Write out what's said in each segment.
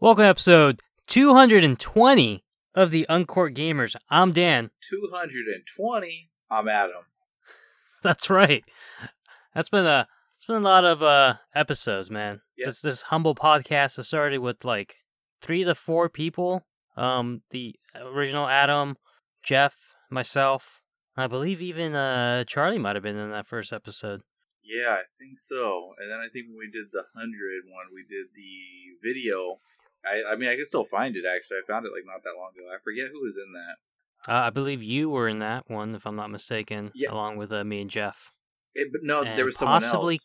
Welcome to episode 220 of the Uncorked Gamers. I'm Dan. 220. I'm Adam. That's right. It's been a lot of episodes, man. Yep. This humble podcast has started with like 3 to 4 people. The original Adam, Jeff, myself. I believe even Charlie might have been in that first episode. Yeah, I think so. And then I think when we did the 100 one, we did the video. I mean, I can still find it, actually. I found it like not that long ago. I forget who was in that. I believe you were in that one, if I'm not mistaken, yeah. Along with me and Jeff. There was someone else.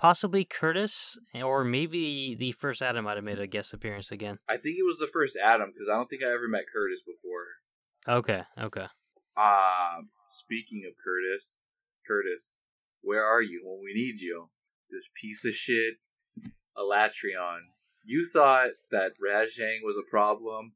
Possibly Curtis, or maybe the first Adam might have made a guest appearance again. I think it was the first Adam, because I don't think I ever met Curtis before. Okay. Speaking of Curtis, where are you when we need you? This piece of shit, Alatreon. You thought that Rajang was a problem?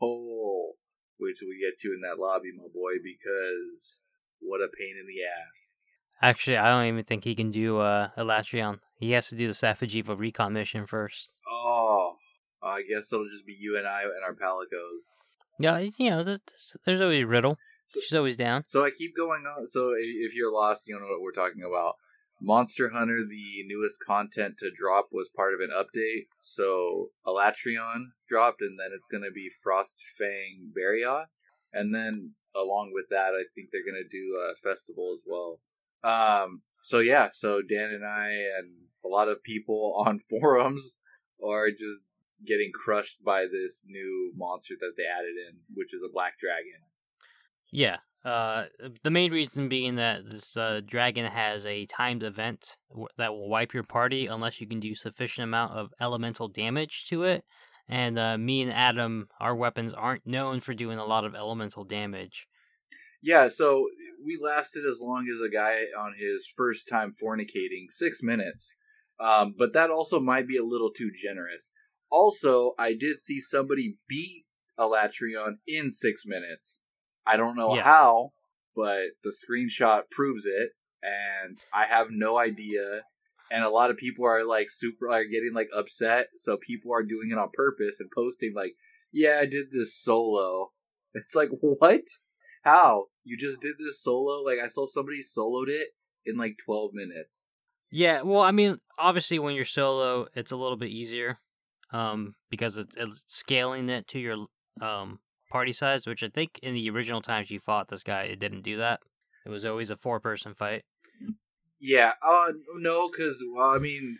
Oh, wait till we get you in that lobby, my boy, because what a pain in the ass. Actually, I don't even think he can do Alatreon. He has to do the Safi'jiiva recon mission first. Oh, I guess it'll just be you and I and our palicos. Yeah, you know, there's always a riddle. So, she's always down. So I keep going on. So if you're lost, you don't know what we're talking about. Monster Hunter, the newest content to drop, was part of an update. So Alatreon dropped, and then it's going to be Frostfang Barioth. And then along with that, I think they're going to do a festival as well. So Dan and I and a lot of people on forums are just getting crushed by this new monster that they added in, which is a black dragon. Yeah, the main reason being that this dragon has a timed event that will wipe your party unless you can do sufficient amount of elemental damage to it. And me and Adam, our weapons aren't known for doing a lot of elemental damage. Yeah, so we lasted as long as a guy on his first time fornicating, 6 minutes. But that also might be a little too generous. Also, I did see somebody beat Alatreon in 6 minutes. I don't know how, but the screenshot proves it, and I have no idea. And a lot of people are like getting upset, so people are doing it on purpose and posting like, "Yeah, I did this solo." It's like, what? How? You just did this solo? Like, I saw somebody soloed it in like 12 minutes. Yeah, well, I mean, obviously when you're solo, it's a little bit easier because it's scaling it to your party size, which I think in the original times you fought this guy, it didn't do that. It was always a 4-person fight. Yeah, no, because, I mean,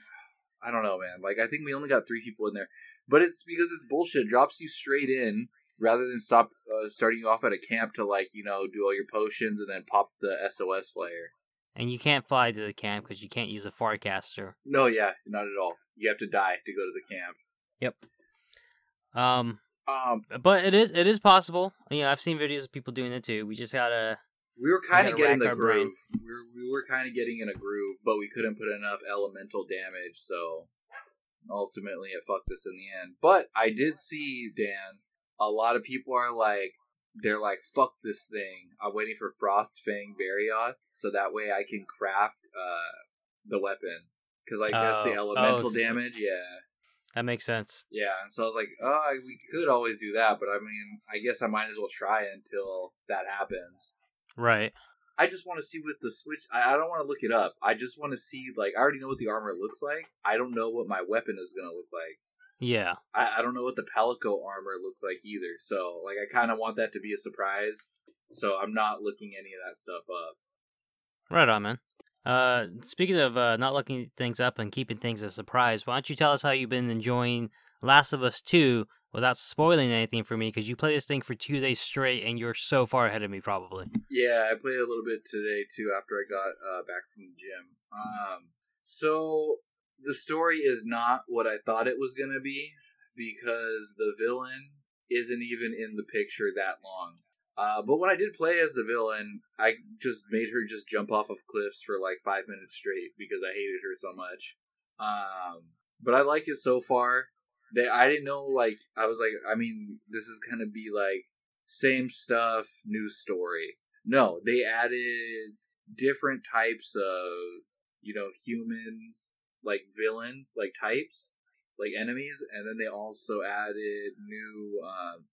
I don't know, man. Like, I think we only got 3 people in there. But it's because it's bullshit. It drops you straight in rather than starting you off at a camp to, like, you know, do all your potions and then pop the SOS flare. And you can't fly to the camp because you can't use a farcaster. No, yeah, not at all. You have to die to go to the camp. Yep. But it is possible. You know, I've seen videos of people doing it too. We just gotta. We were kind of getting the groove. We were kind of getting in a groove, but we couldn't put enough elemental damage, so ultimately it fucked us in the end. But I did see, Dan, a lot of people are like, they're like, "Fuck this thing! I'm waiting for Frostfang Barioth, so that way I can craft the weapon because I guess the elemental damage, yeah." That makes sense. Yeah, and so I was like, oh, we could always do that, but I mean, I guess I might as well try until that happens. Right. I just want to see what the switch... I don't want to look it up. I just want to see, like, I already know what the armor looks like. I don't know what my weapon is going to look like. Yeah. I don't know what the Palico armor looks like either, so, like, I kind of want that to be a surprise, so I'm not looking any of that stuff up. Right on, man. Speaking of not looking things up and keeping things a surprise, why don't you tell us how you've been enjoying Last of Us 2 without spoiling anything for me, because you played this thing for 2 days straight and you're so far ahead of me probably. Yeah, I played a little bit today too after I got back from the gym. So the story is not what I thought it was going to be because the villain isn't even in the picture that long. But when I did play as the villain, I just made her just jump off of cliffs for like 5 minutes straight because I hated her so much. But I like it so far. I didn't know, like, I was like, I mean, this is going to be like same stuff, new story. No, they added different types of, you know, humans, like villains, like types, like enemies, and then they also added new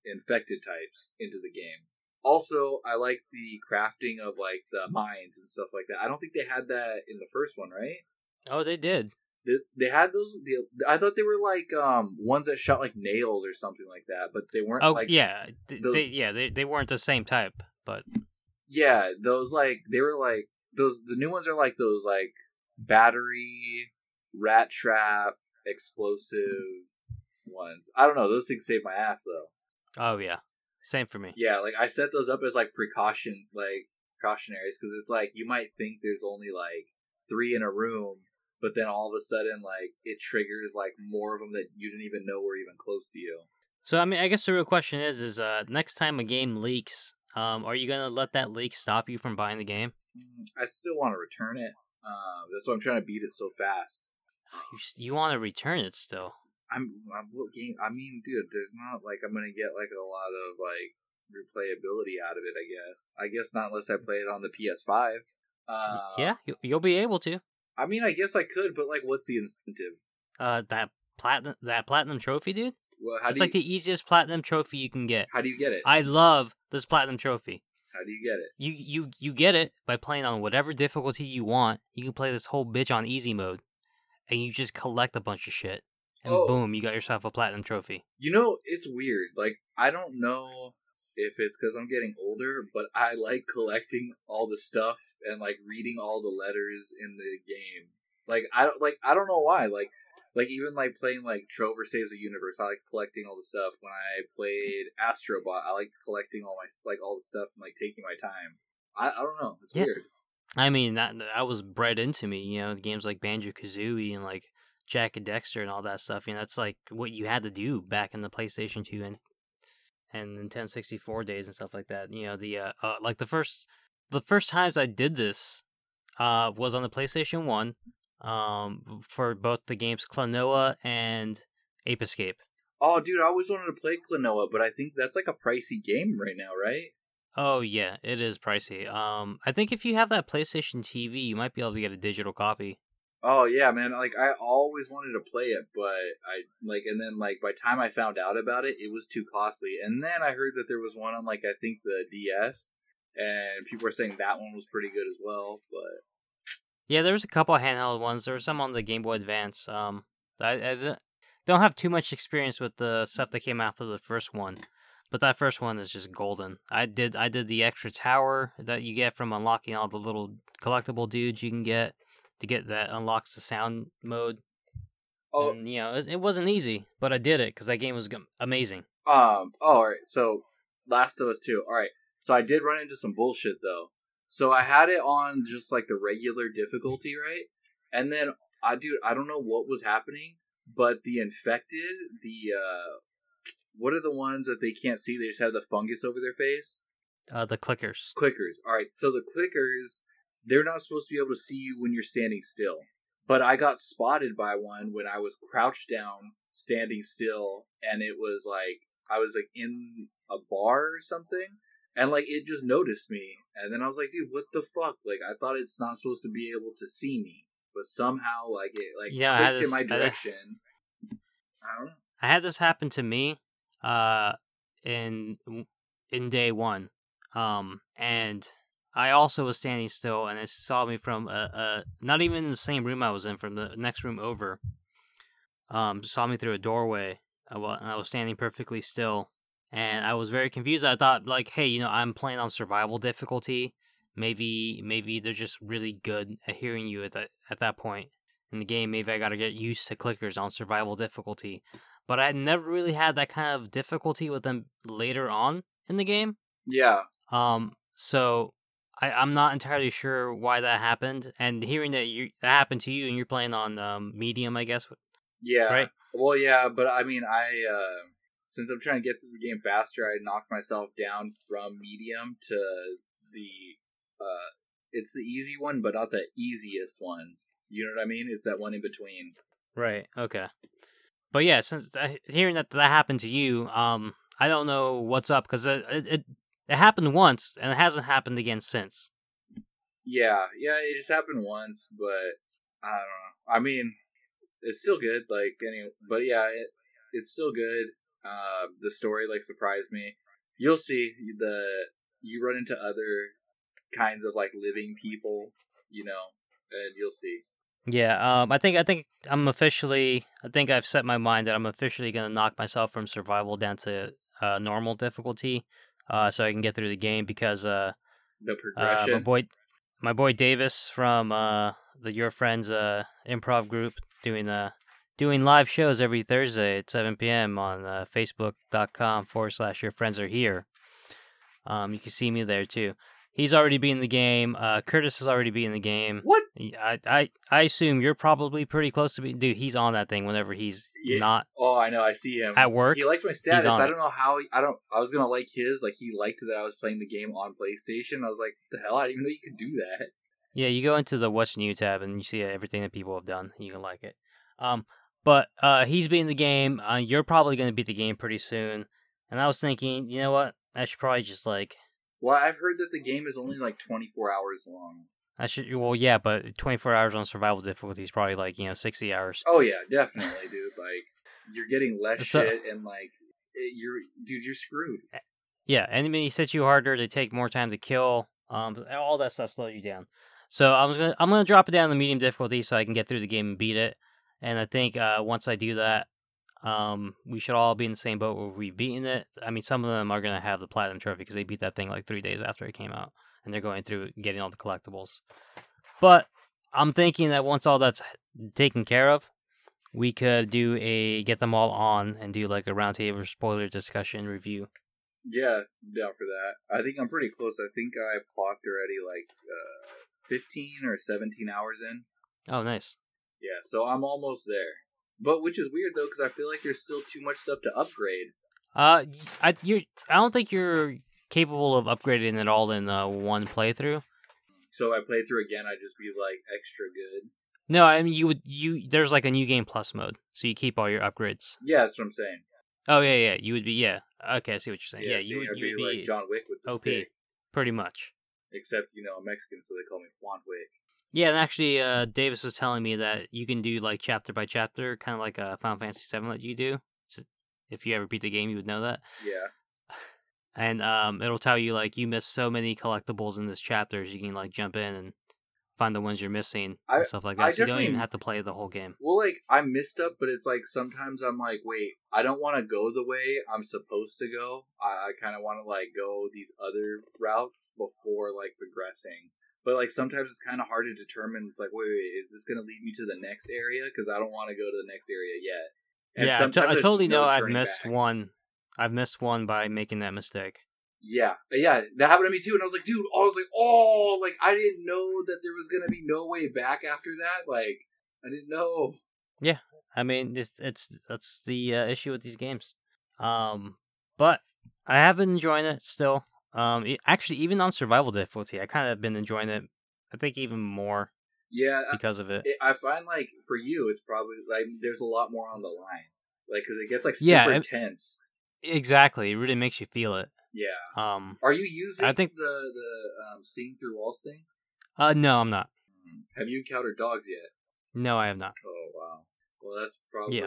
infected types into the game. Also, I like the crafting of, like, the mines and stuff like that. I don't think they had that in the first one, right? Oh, they did. They had those... I thought they were, like, ones that shot, like, nails or something like that, but they weren't, like... Oh, yeah. Those... They weren't the same type, but... Yeah, those, like... They were, like... those. The new ones are, like, those, like, battery, rat trap, explosive ones. I don't know. Those things saved my ass, though. Oh, yeah. Same for me. Yeah, like, I set those up as, like, precautionaries, because it's, like, you might think there's only, like, 3 in a room, but then all of a sudden, like, it triggers, like, more of them that you didn't even know were even close to you. So, I mean, I guess the real question is next time a game leaks, are you going to let that leak stop you from buying the game? I still want to return it. That's why I'm trying to beat it so fast. You want to return it still? Dude, there's not, like, I'm gonna get, like, a lot of, like, replayability out of it, I guess. I guess not unless I play it on the PS5. Yeah, you'll be able to. I mean, I guess I could, but, like, what's the incentive? That platinum trophy, dude? Well, it's, like, the easiest platinum trophy you can get. How do you get it? I love this platinum trophy. How do you get it? You get it by playing on whatever difficulty you want. You can play this whole bitch on easy mode, and you just collect a bunch of shit. And boom, you got yourself a platinum trophy. You know, it's weird. Like, I don't know if it's because I'm getting older, but I like collecting all the stuff and, like, reading all the letters in the game. Like, I don't know why. Like even, like, playing, like, Trover Saves the Universe, I like collecting all the stuff. When I played Astro Bot, I like collecting all my, like, all the stuff and, like, taking my time. I don't know. It's weird. I mean, that was bred into me. You know, games like Banjo-Kazooie and, like, Jak and Daxter and all that stuff, you know, that's like what you had to do back in the PlayStation 2 and Nintendo 64 days and stuff like that. You know, the first times I did this was on the PlayStation 1 for both the games Klonoa and Ape Escape. Oh, dude, I always wanted to play Klonoa, but I think that's like a pricey game right now, right? Oh yeah, it is pricey. I think if you have that PlayStation TV, you might be able to get a digital copy. Oh, yeah, man. Like, I always wanted to play it, but I, like, and then, like, by the time I found out about it, it was too costly. And then I heard that there was one on, like, I think the DS, and people were saying that one was pretty good as well, but... Yeah, there was a couple of handheld ones. There were some on the Game Boy Advance. I don't have too much experience with the stuff that came after the first one, but that first one is just golden. I did the extra tower that you get from unlocking all the little collectible dudes you can get. To get that unlocks the sound mode. Oh, and, you know, it wasn't easy, but I did it because that game was amazing. All right. So, Last of Us 2. All right. So I did run into some bullshit though. So I had it on just like the regular difficulty, right? And then I don't know what was happening, but the infected, what are the ones that they can't see? They just have the fungus over their face. The clickers. All right. So the clickers. They're not supposed to be able to see you when you're standing still. But I got spotted by one when I was crouched down, standing still, and it was like, I was like in a bar or something, and like it just noticed me. And then I was like, dude, what the fuck? Like, I thought it's not supposed to be able to see me, but somehow like it like clicked in my direction. I don't know. I had this happen to me in day one. And I also was standing still, and it saw me from not even in the same room I was in, from the next room over. Saw me through a doorway, and I was standing perfectly still, and I was very confused. I thought, like, hey, you know, I'm playing on survival difficulty. Maybe they're just really good at hearing you at that point in the game. Maybe I gotta get used to clickers on survival difficulty. But I had never really had that kind of difficulty with them later on in the game. Yeah. So. I'm not entirely sure why that happened, and hearing that that happened to you, and you're playing on medium, I guess. Yeah. Right? Well, yeah, but I mean, I since I'm trying to get through the game faster, I knocked myself down from medium to the it's the easy one, but not the easiest one. You know what I mean? It's that one in between. Right. Okay. But yeah, since hearing that happened to you, I don't know what's up because it happened once, and it hasn't happened again since. Yeah, it just happened once, but I don't know. I mean, it's still good, like, anyway, but yeah, it's still good. The story, like, surprised me. You'll see, you run into other kinds of, like, living people, you know, and you'll see. Yeah, I think I've set my mind that I'm officially going to knock myself from survival down to normal difficulty, so I can get through the game, because the progression. My boy Davis from your friend's improv group doing live shows every Thursday at 7 p.m. on facebook.com/yourfriendsarhere. You can see me there too. He's already beaten the game. Curtis is already beaten the game. What? I assume you're probably pretty close to beating. Dude, he's on that thing whenever he's not. Oh, I know. I see him at work. He liked my status. I don't know how. I was gonna like his. Like, he liked that I was playing the game on PlayStation. I was like, what the hell? I didn't even know you could do that. Yeah, you go into the What's New tab and you see everything that people have done. You can like it. But he's beating the game. You're probably gonna beat the game pretty soon. And I was thinking, you know what? I should probably just like. Well, I've heard that the game is only like 24 hours long. But 24 hours on survival difficulty is probably like, 60 hours. Oh yeah, definitely, dude. Like, you're getting less shit and like, you're screwed. Yeah, enemy hits you harder, they take more time to kill. All that stuff slows you down. So I'm gonna drop it down to medium difficulty so I can get through the game and beat it. And I think once I do that, we should all be in the same boat where we've beaten it. I mean, some of them are going to have the platinum trophy because they beat that thing like 3 days after it came out, and they're going through getting all the collectibles. But I'm thinking that once all that's taken care of, we could get them all on and do like a roundtable spoiler discussion review. Yeah, down for that. I think I'm pretty close. I think I've clocked already like 15 or 17 hours in. Oh, nice. Yeah, so I'm almost there. But which is weird though, because I feel like there's still too much stuff to upgrade. I don't think you're capable of upgrading it all in one playthrough. So if I play through again, I'd just be like extra good. No, I mean there's like a new game plus mode, so you keep all your upgrades. Yeah, that's what I'm saying. Oh yeah, you would be okay, I see what you're saying. Yeah, I'd be like John Wick with the OP, stick, pretty much. Except I'm Mexican, so they call me Juan Wick. Yeah, and actually, Davis was telling me that you can do like chapter by chapter, kind of like a Final Fantasy VII that you do. So if you ever beat the game, you would know that. Yeah. And it'll tell you like you missed so many collectibles in this chapter, so you can like jump in and find the ones you're missing and stuff like that. So you don't even have to play the whole game. Well, like I missed up, but it's like sometimes I'm like, wait, I don't want to go the way I'm supposed to go. I kind of want to like go these other routes before like progressing. But, like, sometimes it's kind of hard to determine. It's like, wait, is this going to lead me to the next area? Because I don't want to go to the next area yet. And yeah, I totally know I've missed one. I've missed one by making that mistake. Yeah, that happened to me, too. And I was like, dude, I didn't know that there was going to be no way back after that. Like, I didn't know. Yeah, I mean, that's the issue with these games. But I have been enjoying it still. Actually, even on survival difficulty, I kind of been enjoying it. I think even more. Yeah, because of it. I find like for you, it's probably like there's a lot more on the line, like because it gets like super tense. Exactly, it really makes you feel it. Yeah. Are you using? I think the seeing through walls thing. No, I'm not. Have you encountered dogs yet? No, I have not. Oh wow. Well, that's probably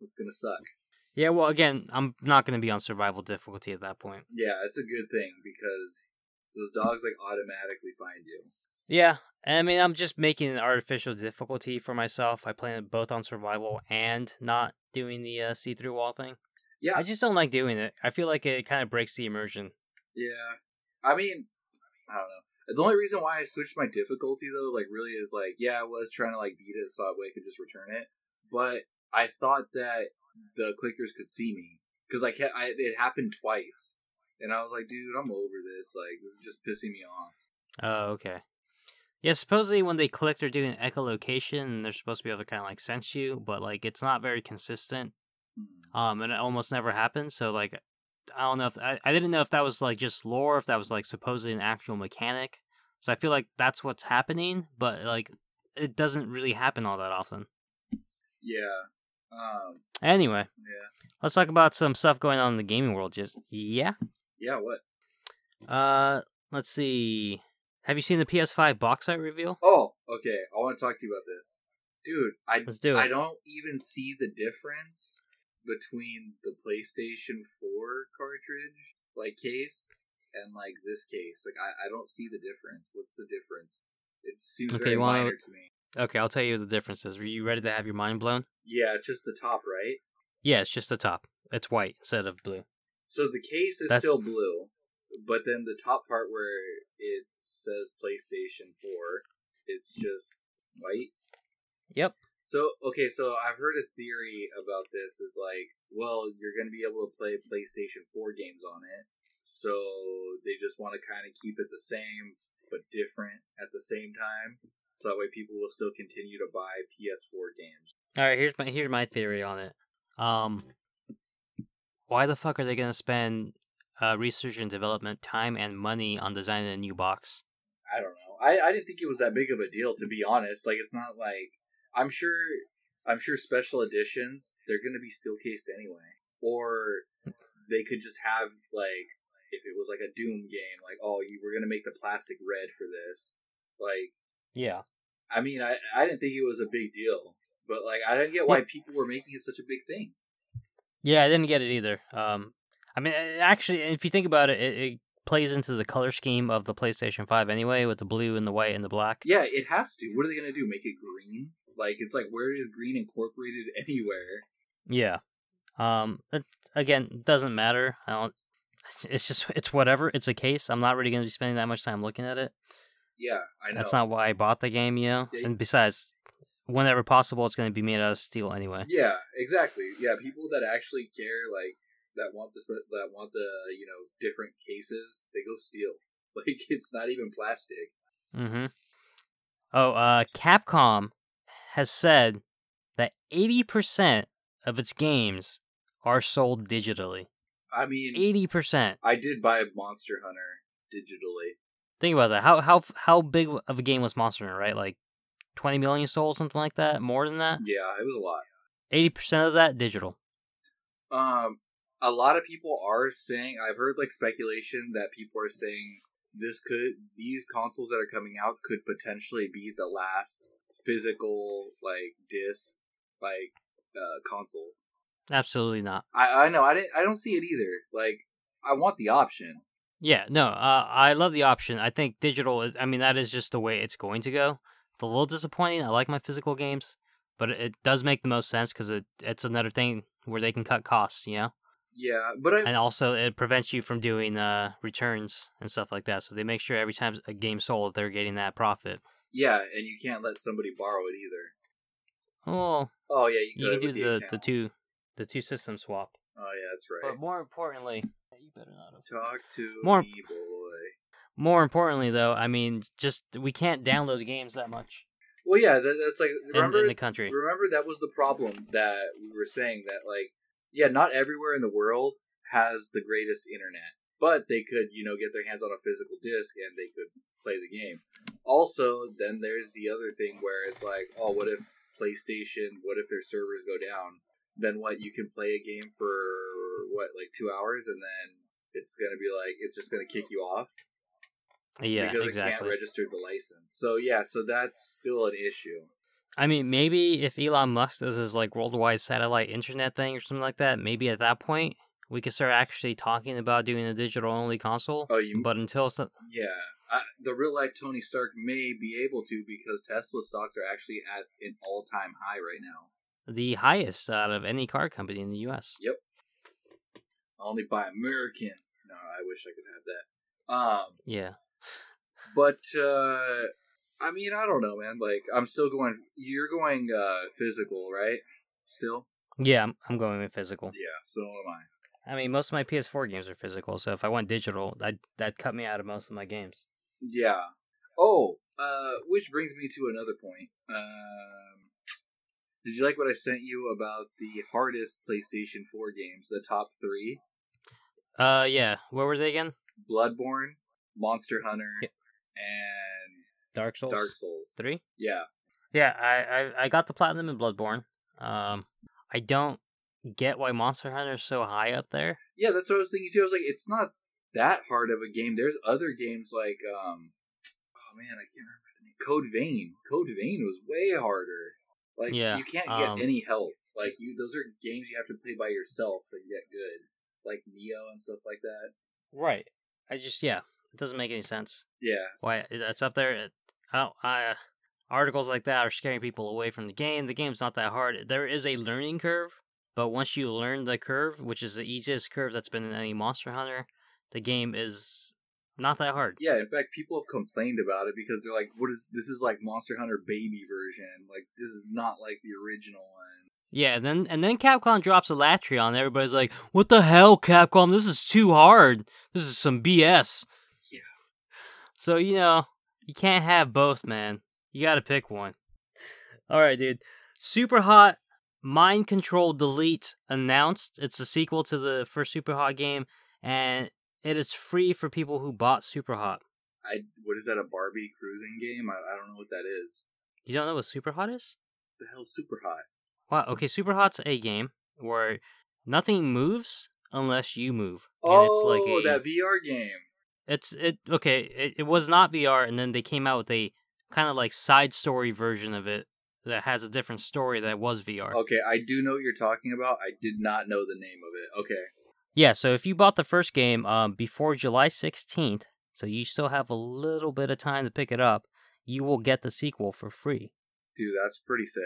it's gonna suck. Yeah, well, again, I'm not going to be on survival difficulty at that point. Yeah, it's a good thing because those dogs like automatically find you. Yeah, I mean, I'm just making an artificial difficulty for myself. I play it both on survival and not doing the see-through wall thing. Yeah, I just don't like doing it. I feel like it kind of breaks the immersion. Yeah, I mean, I don't know. The only reason why I switched my difficulty though, like, really is like, I was trying to like beat it so that way I could just return it, but I thought that the clickers could see me because it happened twice, and I was like, dude, I'm over this. Like, this is just pissing me off. Oh, okay. Yeah, supposedly when they click, they're doing echolocation, and they're supposed to be able to kind of like sense you, but like it's not very consistent. And it almost never happens. So like, I don't know if I didn't know if that was like just lore, if that was like supposedly an actual mechanic. So I feel like that's what's happening, but like it doesn't really happen all that often. Yeah. Anyway, let's talk about some stuff going on in the gaming world. What? Let's see. Have you seen the PS5 box art reveal? Oh, okay. I want to talk to you about this. Dude, I don't even see the difference between the PlayStation 4 cartridge, like, case, and, like, this case. Like, I don't see the difference. What's the difference? It seems very minor to me. Okay, I'll tell you the differences. Are you ready to have your mind blown? Yeah, it's just the top, right? Yeah, it's just the top. It's white instead of blue. So the case is still blue, but then the top part where it says PlayStation 4, it's just white. Yep. So, okay, so I've heard a theory about this is like, well, you're going to be able to play PlayStation 4 games on it, so they just want to kind of keep it the same, but different at the same time, so that way people will still continue to buy PS4 games. Alright, here's my theory on it. Why the fuck are they going to spend research and development time and money on designing a new box? I don't know. I didn't think it was that big of a deal, to be honest. Like, it's not like... I'm sure special editions, they're going to be still cased anyway. Or they could just have, like, if it was like a Doom game, like, oh, you were going to make the plastic red for this. Like, yeah. I mean, I didn't think it was a big deal, but, like, I didn't get why people were making it such a big thing. Yeah, I didn't get it either. I mean, actually, if you think about it, it plays into the color scheme of the PlayStation 5 anyway, with the blue and the white and the black. Yeah, it has to. What are they going to do? Make it green? Like, it's like, where is green incorporated anywhere? Yeah. Again, doesn't matter. It's just, it's whatever. It's a case. I'm not really going to be spending that much time looking at it. Yeah, I know. That's not why I bought the game, you know? Yeah, and besides, whenever possible, it's going to be made out of steel anyway. Yeah, exactly. Yeah, people that actually care, like, that want the, you know, different cases, they go steel. Like, it's not even plastic. Mm-hmm. Oh, Capcom has said that 80% of its games are sold digitally. I mean... 80%. I did buy Monster Hunter digitally. Think about that. How big of a game was Monster Hunter, right? Like, 20 million sold, something like that? More than that? Yeah, it was a lot. 80% of that, digital. A lot of people are saying... I've heard, like, speculation that people are saying these consoles that are coming out could potentially be the last physical, like, disc, like, consoles. Absolutely not. I know. I don't see it either. Like, I want the option. Yeah, no, I love the option. I think digital, I mean, that is just the way it's going to go. It's a little disappointing. I like my physical games, but it does make the most sense because it's another thing where they can cut costs, you know? Yeah, but and also it prevents you from doing returns and stuff like that. So they make sure every time a game's sold, they're getting that profit. Yeah, and you can't let somebody borrow it either. Well, oh yeah, you can do the two system swap. Oh yeah, that's right. But more importantly, you better not talk to me, boy. More importantly, though, I mean, just we can't download games that much. Well, yeah, that's like in the country. Remember that was the problem that we were saying that like. Yeah, not everywhere in the world has the greatest internet, but they could, you know, get their hands on a physical disc and they could play the game. Also, then there's the other thing where it's like, oh, what if PlayStation, what if their servers go down? Then what, you can play a game for, what, like 2 hours and then it's going to be like, it's just going to kick you off? Yeah, because exactly. Because it can't register the license. So, yeah, so that's still an issue. I mean, maybe if Elon Musk does his like worldwide satellite internet thing or something like that, maybe at that point we could start actually talking about doing a digital only console. Oh, you? But until yeah, the real life Tony Stark may be able to because Tesla stocks are actually at an all time high right now. The highest out of any car company in the U.S. Yep. Only by American. No, I wish I could have that. Yeah. But. I mean, I don't know, man. Like, I'm still going... You're going physical, right? Still? Yeah, I'm going with physical. Yeah, so am I. I mean, most of my PS4 games are physical, so if I went digital, that cut me out of most of my games. Yeah. Oh, which brings me to another point. Did you like what I sent you about the hardest PlayStation 4 games, the top 3? Yeah. What were they again? Bloodborne, Monster Hunter, and... Dark Souls 3? Yeah. Yeah, I got the Platinum in Bloodborne. I don't get why Monster Hunter is so high up there. Yeah, that's what I was thinking too. I was like, it's not that hard of a game. There's other games like, man, I can't remember the name. Code Vein. Code Vein was way harder. Like, you can't get any help. Like, those are games you have to play by yourself and get good. Like Nioh and stuff like that. Right. It doesn't make any sense. Yeah. Why it's up there. Articles like that are scaring people away from the game. The game's not that hard. There is a learning curve, but once you learn the curve, which is the easiest curve that's been in any Monster Hunter, the game is not that hard. Yeah, in fact, people have complained about it because they're like, this is like Monster Hunter Baby version. Like, this is not like the original one. Yeah, and then Capcom drops Alatreon, and everybody's like, what the hell, Capcom? This is too hard. This is some BS. Yeah. So, you can't have both, man. You gotta pick one. Alright, dude. Superhot Mind Control Delete announced. It's a sequel to the first Superhot game, and it is free for people who bought Superhot. What is that, a Barbie cruising game? I don't know what that is. You don't know what Superhot is? The hell's Superhot? Wow, okay, Superhot's a game where nothing moves unless you move. Oh, and it's like that VR game. It was not VR, and then they came out with a kind of like side story version of it that has a different story that was VR. Okay, I do know what you're talking about. I did not know the name of it. Okay. Yeah, so if you bought the first game before July 16th, so you still have a little bit of time to pick it up, you will get the sequel for free. Dude, that's pretty sick.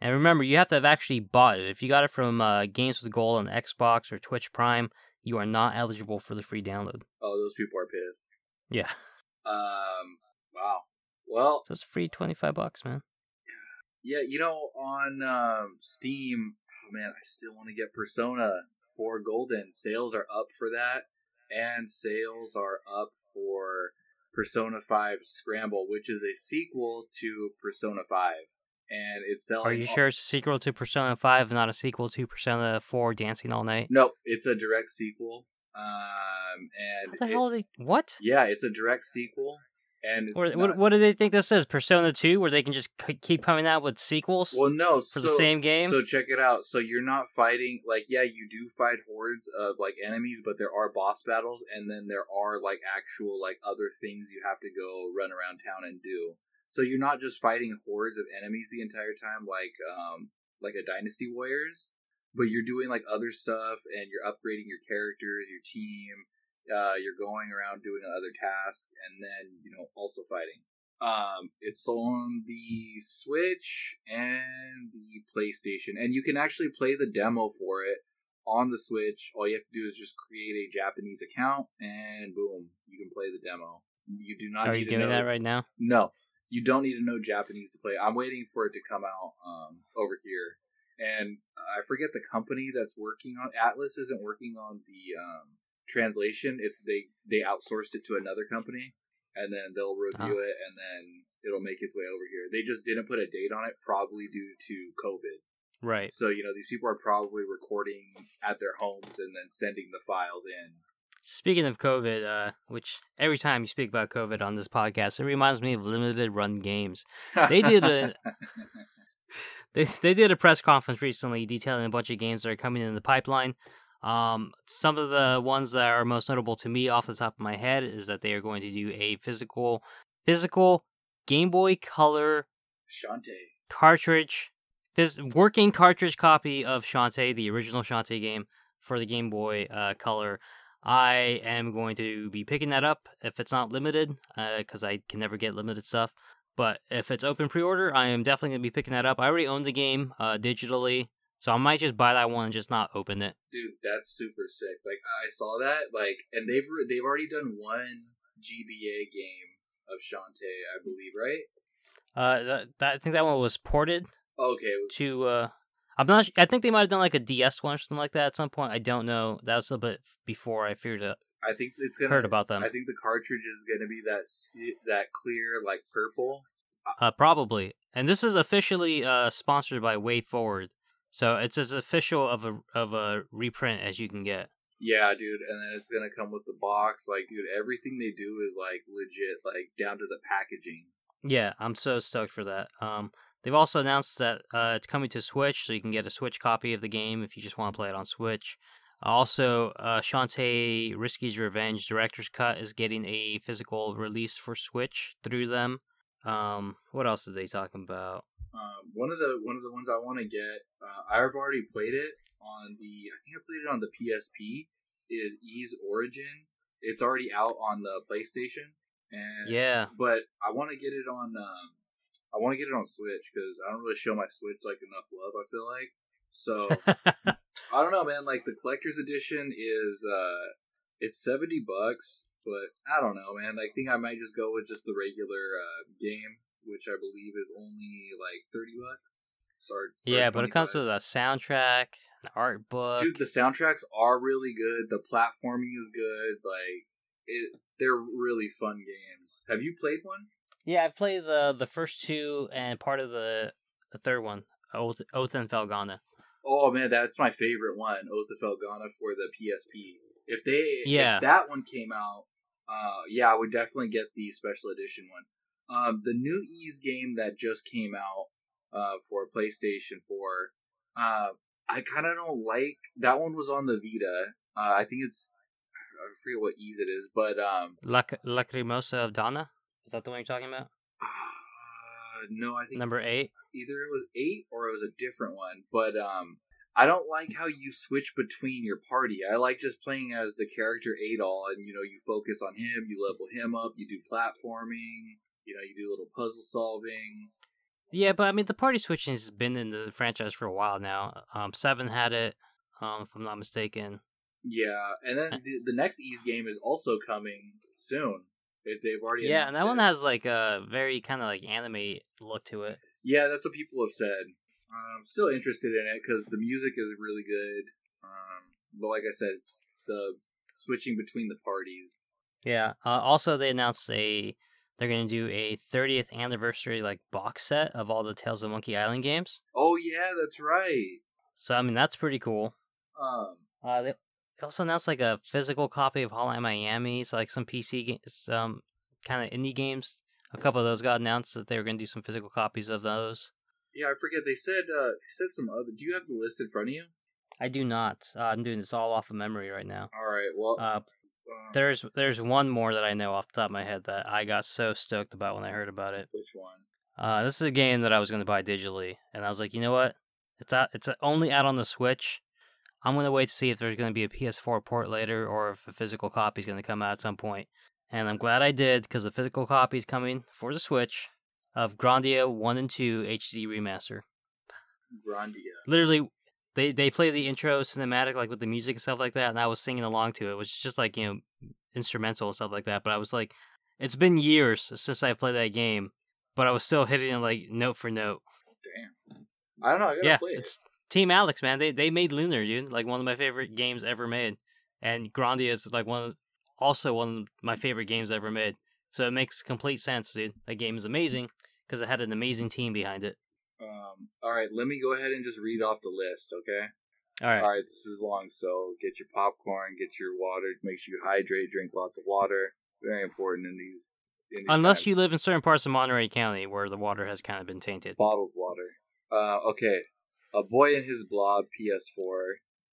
And remember, you have to have actually bought it. If you got it from Games with Gold on Xbox or Twitch Prime, you are not eligible for the free download. Oh, those people are pissed. Yeah. Wow. Well, so it's free $25, man. Yeah, on Steam, oh man, I still want to get Persona 4 Golden. Sales are up for that, and sales are up for Persona 5 Scramble, which is a sequel to Persona 5. And it's selling. Are you sure it's a sequel to Persona 5, not a sequel to Persona 4 Dancing All Night? No, it's a direct sequel. What the hell? What? Yeah, it's a direct sequel. And it's what do they think this is? Persona 2, where they can just keep coming out with sequels? Well, no. For the same game? So check it out. So you're not fighting, you do fight hordes of, enemies, but there are boss battles, and then there are, actual, other things you have to go run around town and do. So you're not just fighting hordes of enemies the entire time, like a Dynasty Warriors, but you're doing, other stuff, and you're upgrading your characters, your team. You're going around doing other tasks, and then, also fighting. It's on the Switch and the PlayStation, and you can actually play the demo for it on the Switch. All you have to do is just create a Japanese account, and boom, you can play the demo. You do not. Are need you to doing know... that right now? No, you don't need to know Japanese to play. I'm waiting for it to come out over here, and I forget the company that's working on. Atlas isn't working on the. Translation, it's they outsourced it to another company, and then they'll review it, and then it'll make its way over here. They just didn't put a date on it, probably due to COVID. Right. So, these people are probably recording at their homes and then sending the files in. Speaking of COVID, which every time you speak about COVID on this podcast, it reminds me of Limited Run Games. They did a they did a press conference recently detailing a bunch of games that are coming in the pipeline. Some of the ones that are most notable to me off the top of my head is that they are going to do a physical Game Boy Color Shantae cartridge, working cartridge copy of Shantae, the original Shantae game for the Game Boy Color. I am going to be picking that up if it's not limited, because I can never get limited stuff. But if it's open pre-order, I am definitely going to be picking that up. I already own the game digitally. So I might just buy that one and just not open it. Dude, that's super sick. I saw that. And they've already done one GBA game of Shantae, I believe, right? I think that one was ported. Okay. I think they might have done a DS one or something like that at some point. I don't know. That was a bit before I figured out. I think heard about them. I think the cartridge is gonna be that clear, purple. Probably. And this is officially sponsored by Way Forward. So it's as official of a reprint as you can get. Yeah, dude, and then it's gonna come with the box. Dude, everything they do is legit, down to the packaging. Yeah, I'm so stoked for that. They've also announced that it's coming to Switch, so you can get a Switch copy of the game if you just want to play it on Switch. Also, Shantae Risky's Revenge Director's Cut is getting a physical release for Switch through them. What else are they talking about? One of the ones I want to get, I've already played it on the, I think I played it on the PSP, is Ease Origin. It's already out on the PlayStation. And, yeah. But I want to get it on, Switch, because I don't really show my Switch, like, enough love, I feel like. So, I don't know, man, like, the collector's edition is, it's $70, but I don't know, man, I think I might just go with just the regular game, which I believe is only, like, $30. Sorry, yeah, but it comes with a soundtrack, an art book. Dude, the soundtracks are really good, the platforming is good, like, they're really fun games. Have you played one? Yeah, I played the first two and part of the third one, Oath in Felghana. Oh man, that's my favorite one, Oath of Felghana for the PSP. If that one came out, I would definitely get the special edition one. The new Ease game that just came out for PlayStation 4, I kind of don't like. That one was on the Vita. I think it's, I forget what Ease it is, but Lacrimosa of Dana. Is that the one you're talking about? No, I think number 8. Either it was 8 or it was a different one, but I don't like how you switch between your party. I like just playing as the character Adol, and you focus on him, you level him up, you do platforming, you do a little puzzle solving. Yeah, but I mean the party switching has been in the franchise for a while now. 7 had it, if I'm not mistaken. Yeah, and then the next Ease game is also coming soon. They've already announced and that one has like a very kind of like anime look to it. Yeah, that's what people have said. I'm still interested in it because the music is really good. But like I said, it's the switching between the parties. Yeah. Also, they announced they're going to do a 30th anniversary like box set of all the Tales of Monkey Island games. Oh yeah, that's right. So I mean, that's pretty cool. They also announced like a physical copy of Hotline Miami. So like some PC games, kind of indie games. A couple of those got announced that they were going to do some physical copies of those. Yeah, I forget. They said some other... Do you have the list in front of you? I do not. I'm doing this all off of memory right now. All right, well... There's one more that I know off the top of my head that I got so stoked about when I heard about it. Which one? This is a game that I was going to buy digitally. And I was like, you know what? It's only out on the Switch. I'm going to wait to see if there's going to be a PS4 port later or if a physical copy is going to come out at some point. And I'm glad I did, because the physical copy is coming for the Switch of Grandia 1 and 2 HD Remaster. Grandia. Literally, they play the intro cinematic like with the music and stuff like that, and I was singing along to it, which is just like, instrumental and stuff like that. But I was like, it's been years since I played that game, but I was still hitting it like note for note. Damn. I don't know, I gotta play it. It's Team Alex, man. They made Lunar, dude. Like one of my favorite games ever made. And Grandia is like one of my favorite games ever made. So it makes complete sense, dude. That game is amazing because it had an amazing team behind it. All right, let me go ahead and just read off the list, okay? All right, this is long, so get your popcorn, get your water, make sure you hydrate, drink lots of water. Very important in these unless times. You live in certain parts of Monterey County where the water has kind of been tainted. Bottled water. Okay. A Boy and His Blob, PS4.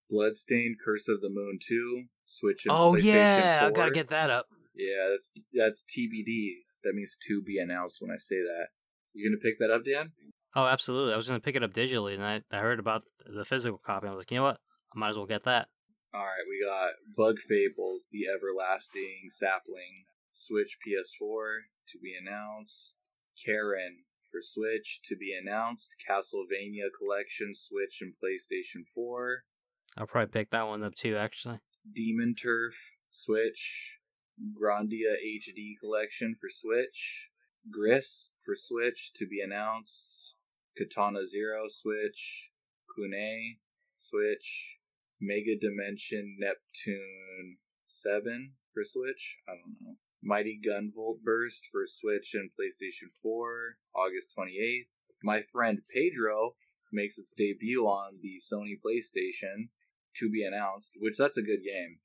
Bloodstained Curse of the Moon 2, Switch and PlayStation 4. Oh, yeah, I gotta get that up. Yeah, that's TBD. That means to be announced when I say that. You gonna pick that up, Dan? Oh, absolutely. I was gonna pick it up digitally, and I heard about the physical copy. I was like, you know what? I might as well get that. All right, we got Bug Fables, The Everlasting Sapling, Switch PS4, to be announced. Karen, for Switch, to be announced. Castlevania Collection, Switch and PlayStation 4. I'll probably pick that one up too, actually. Demon Turf, Switch. Grandia HD Collection for Switch. Gris for Switch, to be announced. Katana Zero, Switch. Kunai, Switch. Mega Dimension Neptune 7 for Switch. I don't know. Mighty Gunvolt Burst for Switch and PlayStation 4, August 28th. My Friend Pedro makes its debut on the Sony PlayStation, to be announced, which that's a good game.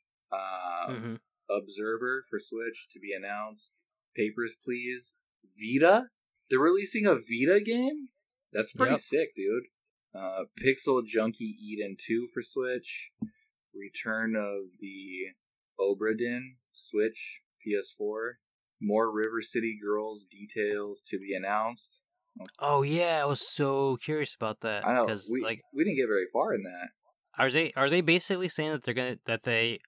Observer for Switch, to be announced. Papers, Please. Vita? They're releasing a Vita game? That's pretty sick, dude. Pixel Junkie Eden 2 for Switch. Return of the Obradin, Switch, PS4. More River City Girls details to be announced. Oh yeah, I was so curious about that. I know, because we didn't get very far in that. Are they basically saying that they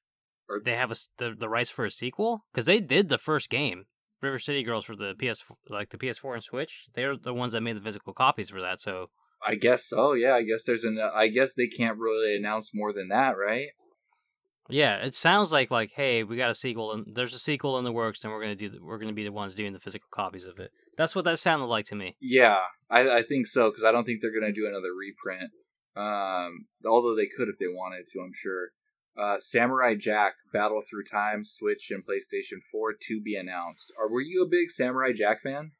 have the rights for a sequel? Because they did the first game, River City Girls, for the PS4 and Switch. They're the ones that made the physical copies for that. So I guess so. Yeah, I guess there's an. I guess they can't really announce more than that, right? Yeah, it sounds like hey, we got a sequel, and there's a sequel in the works, and we're gonna be the ones doing the physical copies of it. That's what that sounded like to me. Yeah, I think so, because I don't think they're gonna do another reprint. Although they could if they wanted to, I'm sure. Samurai Jack Battle Through Time, Switch and PlayStation 4 to be announced. Were you a big Samurai Jack fan?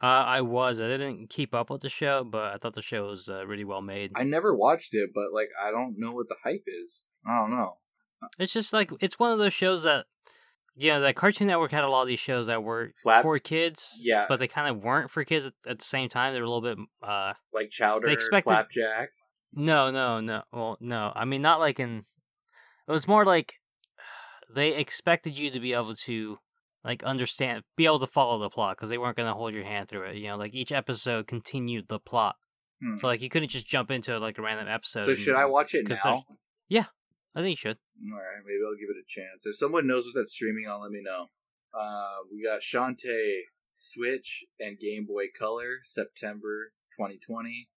I was. I didn't keep up with the show, but I thought the show was really well made. I never watched it, but I don't know what the hype is. I don't know. It's just it's one of those shows that, you know, that Cartoon Network had a lot of these shows that were for kids, yeah, but they kind of weren't for kids at the same time. They were a little bit like Chowder, Flapjack. No. Well, no, I mean not like in. It was more like they expected you to be able to understand, be able to follow the plot, because they weren't going to hold your hand through it. You know, each episode continued the plot, so you couldn't just jump into a random episode. So should I watch it now? Yeah. I think you should. All right, maybe I'll give it a chance. If someone knows what that's streaming on, let me know. We got Shantae, Switch, and Game Boy Color, September 2020.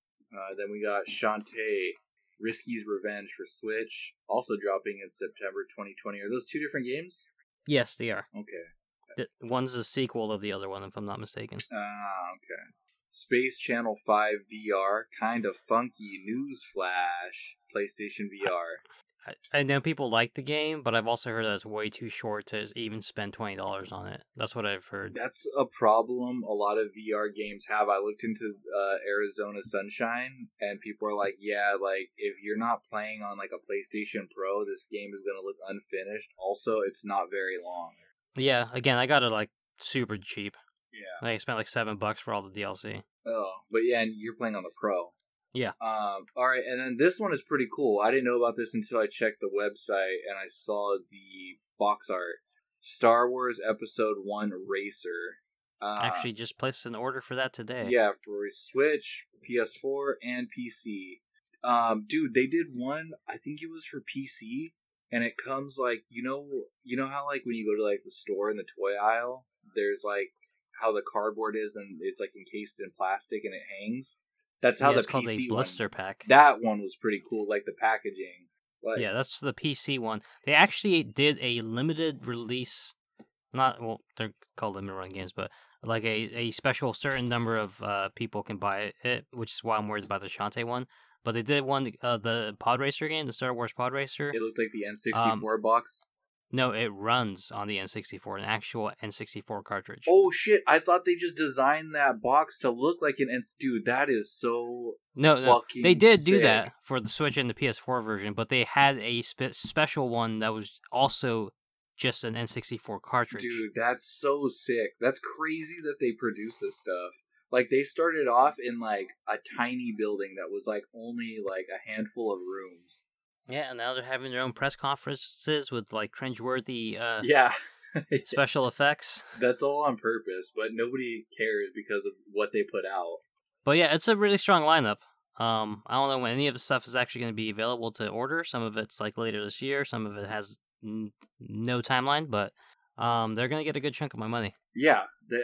Then we got Shantae, Risky's Revenge for Switch, also dropping in September 2020. Are those two different games? Yes, they are. Okay. One's a sequel of the other one, if I'm not mistaken. Okay. Space Channel 5 VR, Kind of Funky, Newsflash, PlayStation VR. I know people like the game, but I've also heard that it's way too short to even spend $20 on it. That's what I've heard. That's a problem a lot of VR games have. I looked into Arizona Sunshine, and people are like, yeah, if you're not playing on a PlayStation Pro, this game is going to look unfinished. Also, it's not very long. Yeah, again, I got it super cheap. Yeah. I spent $7 for all the DLC. Oh, but yeah, and you're playing on the Pro. Yeah. All right, and then this one is pretty cool. I didn't know about this until I checked the website and I saw the box art. Star Wars Episode 1 Racer. Actually, just placed an order for that today. Yeah, for Switch, PS4, and PC. Dude, they did one. I think it was for PC, and it comes you know how when you go to the store in the toy aisle, there's how the cardboard is and it's encased in plastic and it hangs. That's how the PC blister pack. That one was pretty cool, the packaging. Yeah, that's the PC one. They actually did a limited release. They're called limited run games, but a special certain number of people can buy it, which is why I'm worried about the Shantae one. But they did one, the Pod Racer game, the Star Wars Pod Racer. It looked like the N64 box. No, it runs on the N64, an actual N64 cartridge. Oh, shit. I thought they just designed that box to look like an N64. Dude, that is so fucking they did sick. Do that for the Switch and the PS4 version, but they had a special one that was also just an N64 cartridge. Dude, that's so sick. That's crazy that they produce this stuff. They started off in, a tiny building that was, only, a handful of rooms. Yeah, and now they're having their own press conferences with cringeworthy special effects. That's all on purpose, but nobody cares because of what they put out. But yeah, it's a really strong lineup. I don't know when any of the stuff is actually going to be available to order. Some of it's later this year. Some of it has no timeline, but they're going to get a good chunk of my money. Yeah, dude,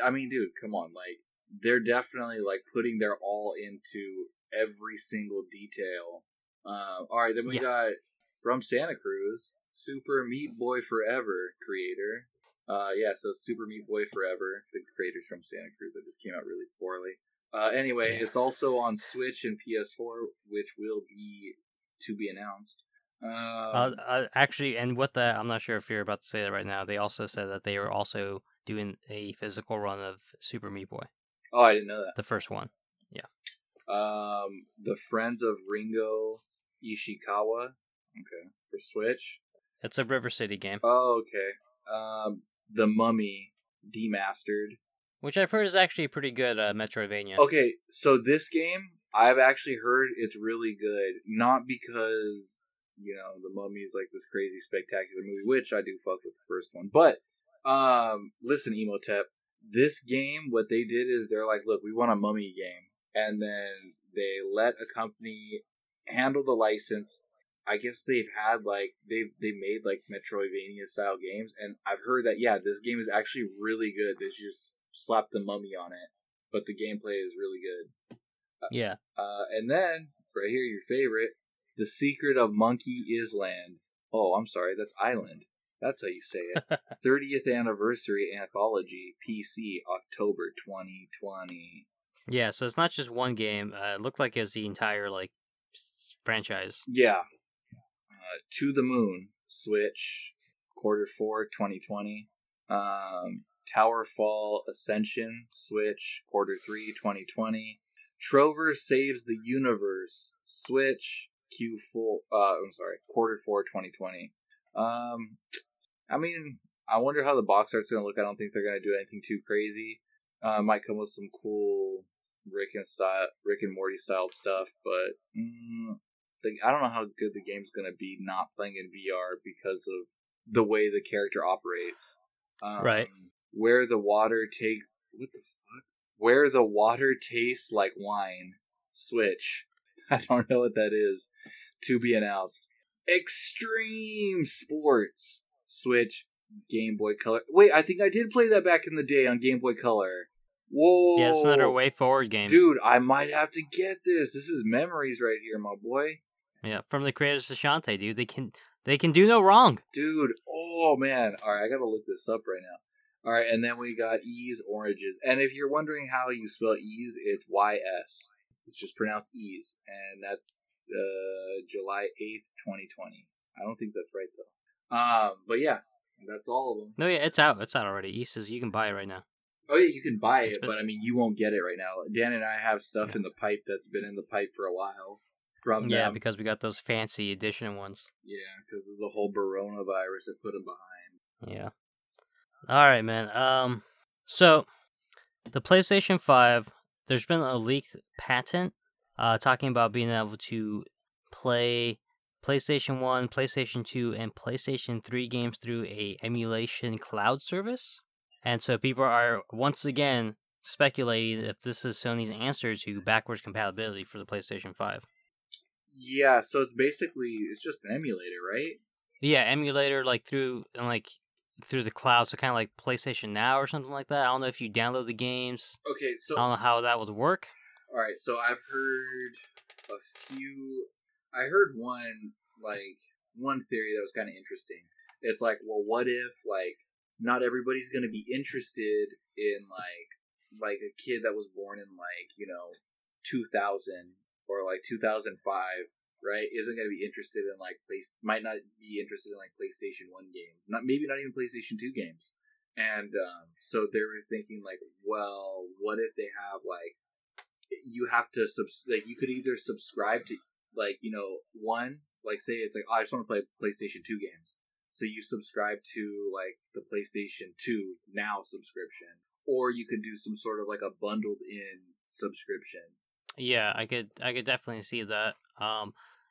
come on. They're definitely putting their all into every single detail. All right, then we got, from Santa Cruz, Super Meat Boy Forever creator. So Super Meat Boy Forever, the creator's from Santa Cruz. That just came out really poorly. Anyway, it's also on Switch and PS4, which will be to be announced. Actually, and with that, I'm not sure if you're about to say that right now. They also said that they were also doing a physical run of Super Meat Boy. Oh, I didn't know that. The first one, yeah. The Friends of Ringo Ishikawa, okay, for Switch. It's a River City game. Oh, okay. The Mummy Demastered, which I've heard is actually a pretty good Metroidvania. Okay, so this game, I've actually heard it's really good, not because you know, The Mummy is like this crazy spectacular movie, which I do fuck with the first one. But listen, Emotep, this game, what they did is they're like, look, we want a Mummy game. And then they let a company handle the license. I guess they've had, like, they made, like, Metroidvania-style games, and I've heard that, yeah, this game is actually really good. They just slapped the Mummy on it, but the gameplay is really good. Yeah. And then, right here, your favorite, The Secret of Monkey Island. Oh, I'm sorry, that's Island. That's how you say it. 30th Anniversary Anthology, PC, October 2020. Yeah, so it's not just one game. It looked like it's the entire, like, franchise. Yeah. To the Moon, Switch, Q4 2020. Towerfall Ascension, Switch, Q3 2020. Trover Saves the Universe, Switch, Q4 2020. I mean, I wonder how the box art's gonna look. I don't think they're gonna do anything too crazy. Might come with some cool Rick and Morty style stuff, but I don't know how good the game's going to be not playing in VR because of the way the character operates. Right. Where the water tastes like wine. Switch. I don't know what that is. To be announced. Extreme Sports. Switch. Game Boy Color. Wait, I think I did play that back in the day on Game Boy Color. Whoa. Yeah, it's another way forward game. Dude, I might have to get this. This is memories right here, my boy. Yeah, from the creators of Shantae, dude. They can do no wrong. Dude, oh man. Alright, I gotta look this up right now. Alright, and then we got Ease Oranges. And if you're wondering how you spell Ease, it's Y-S. It's just pronounced Ease. And that's July 8th, 2020. I don't think that's right, though. But yeah, that's all of them. No, yeah, it's out. It's out already. Ease is, you can buy it right now. Oh yeah, you can buy it, but I mean, you won't get it right now. Dan and I have stuff in the pipe that's been in the pipe for a while from them. Yeah, because we got those fancy edition ones. Yeah, because of the whole Barona virus that put them behind. Yeah. All right, man. So the PlayStation 5, there's been a leaked patent talking about being able to play PlayStation 1, PlayStation 2, and PlayStation 3 games through a emulation cloud service. And so people are, once again, speculating if this is Sony's answer to backwards compatibility for the PlayStation 5. Yeah, so it's just an emulator, right? Yeah, emulator, through the cloud, so kind of like PlayStation Now or something like that. I don't know if you download the games. Okay, so I don't know how that would work. All right, so I've heard one theory that was kind of interesting. It's like, well, what if, like, not everybody's going to be interested in, like a kid that was born in, 2000 or, 2005, right, isn't going to be interested in, might not be interested in, PlayStation 1 games. Maybe not even PlayStation 2 games. And so they were thinking, well, what if they have, you have to, you could either subscribe to, one, say it's I just want to play PlayStation 2 games. So you subscribe to, the PlayStation 2 Now subscription. Or you could do some sort of, a bundled-in subscription. Yeah, I could definitely see that.